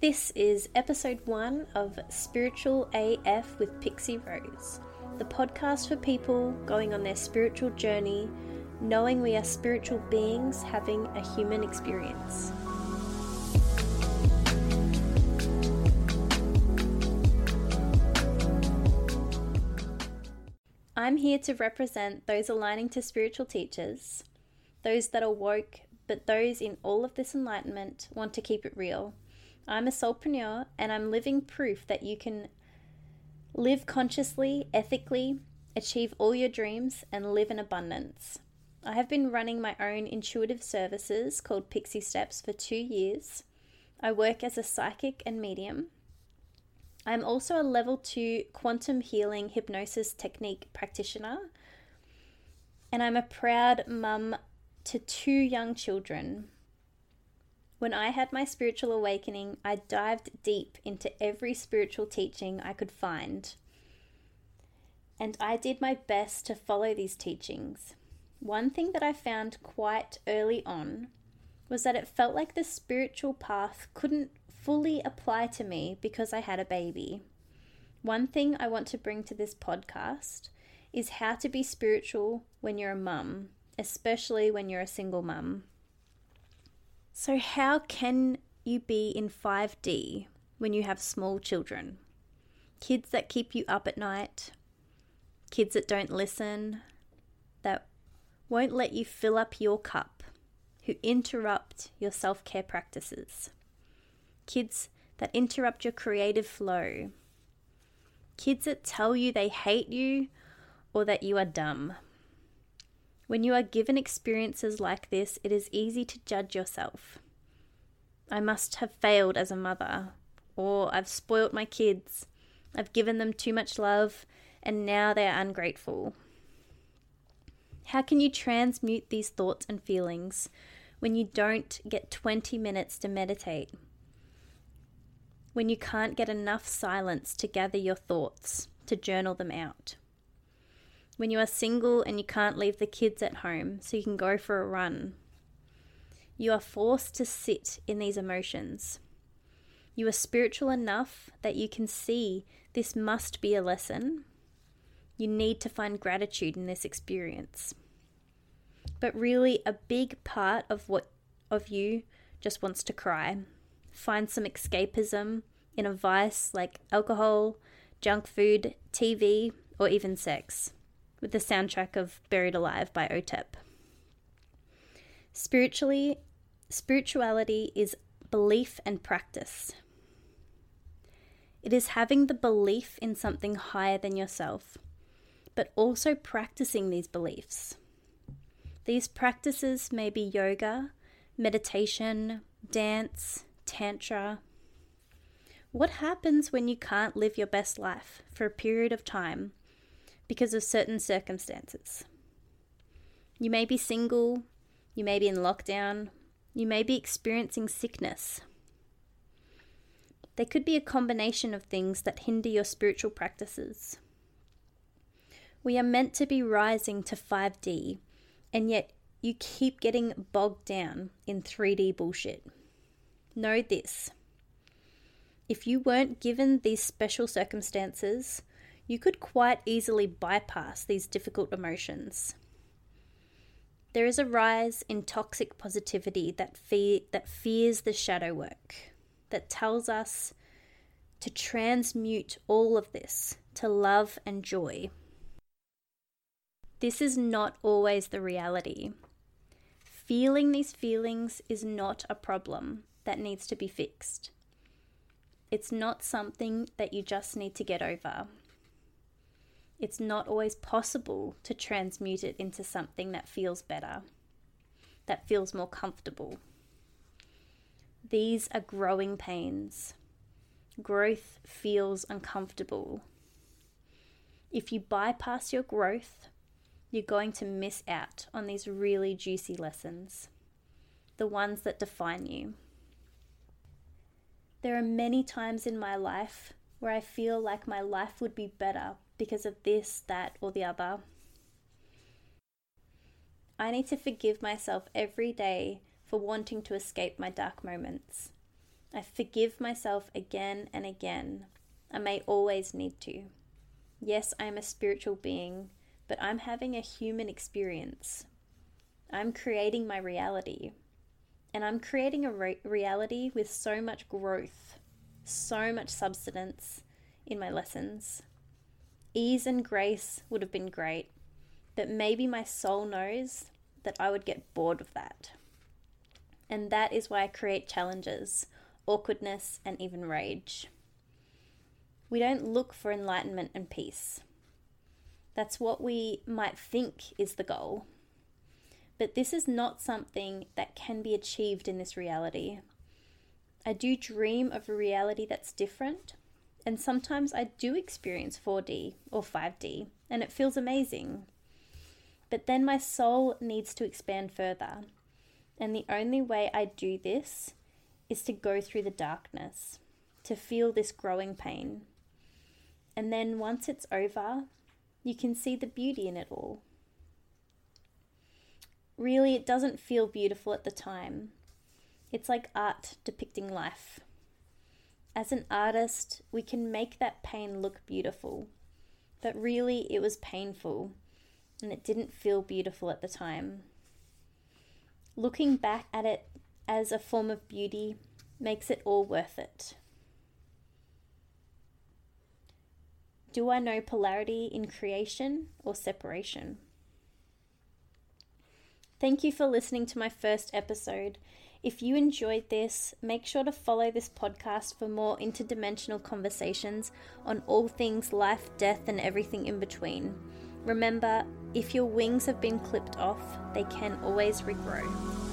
This is episode 1 of Spiritual AF with Pixie Rose, the podcast for people going on their spiritual journey, knowing we are spiritual beings having a human experience. I'm here to represent those aligning to spiritual teachers, those that are woke, but those in all of this enlightenment want to keep it real. I'm a soulpreneur and I'm living proof that you can live consciously, ethically, achieve all your dreams and live in abundance. I have been running my own intuitive services called Pixie Steps for 2 years. I work as a psychic and medium. I'm also a level 2 quantum healing hypnosis technique practitioner. And I'm a proud mum to 2 young children. When I had my spiritual awakening, I dived deep into every spiritual teaching I could find. And I did my best to follow these teachings. One thing that I found quite early on was that it felt like the spiritual path couldn't fully apply to me because I had a baby. One thing I want to bring to this podcast is how to be spiritual when you're a mum, especially when you're a single mum. So how can you be in 5D when you have small children? Kids that keep you up at night, kids that don't listen, that won't let you fill up your cup, who interrupt your self-care practices, kids that interrupt your creative flow, kids that tell you they hate you or that you are dumb. When you are given experiences like this, it is easy to judge yourself. I must have failed as a mother, or I've spoilt my kids, I've given them too much love, and now they are ungrateful. How can you transmute these thoughts and feelings when you don't get 20 minutes to meditate? When you can't get enough silence to gather your thoughts, to journal them out? When you are single and you can't leave the kids at home so you can go for a run. You are forced to sit in these emotions. You are spiritual enough that you can see this must be a lesson. You need to find gratitude in this experience. But really, a big part of you just wants to cry. Find some escapism in a vice like alcohol, junk food, TV, or even sex, with the soundtrack of Buried Alive by Otep. Spirituality is belief and practice. It is having the belief in something higher than yourself, but also practicing these beliefs. These practices may be yoga, meditation, dance, tantra. What happens when you can't live your best life for a period of time because of certain circumstances? You may be single, you may be in lockdown, you may be experiencing sickness. There could be a combination of things that hinder your spiritual practices. We are meant to be rising to 5D, and yet you keep getting bogged down in 3D bullshit. Know this. If you weren't given these special circumstances, you could quite easily bypass these difficult emotions. There is a rise in toxic positivity that fears the shadow work, that tells us to transmute all of this to love and joy. This is not always the reality. Feeling these feelings is not a problem that needs to be fixed. It's not something that you just need to get over. It's not always possible to transmute it into something that feels better, that feels more comfortable. These are growing pains. Growth feels uncomfortable. If you bypass your growth, you're going to miss out on these really juicy lessons, the ones that define you. There are many times in my life where I feel like my life would be better because of this, that, or the other. I need to forgive myself every day for wanting to escape my dark moments, I forgive myself again and again. I may always need to. Yes, I am a spiritual being, but I'm having a human experience. I'm creating my reality. And I'm creating a reality with so much growth, so much substance in my lessons. Ease and grace would have been great, but maybe my soul knows that I would get bored of that. And that is why I create challenges, awkwardness, and even rage. We don't look for enlightenment and peace. That's what we might think is the goal. But this is not something that can be achieved in this reality. I do dream of a reality that's different, and sometimes I do experience 4D or 5D, and it feels amazing. But then my soul needs to expand further, and the only way I do this is to go through the darkness, to feel this growing pain. And then once it's over, you can see the beauty in it all. Really, it doesn't feel beautiful at the time. It's like art depicting life. As an artist, we can make that pain look beautiful, but really it was painful and it didn't feel beautiful at the time. Looking back at it as a form of beauty makes it all worth it. Do I know polarity in creation or separation? Thank you for listening to my first episode. If you enjoyed this, make sure to follow this podcast for more interdimensional conversations on all things life, death, and everything in between. Remember, if your wings have been clipped off, they can always regrow.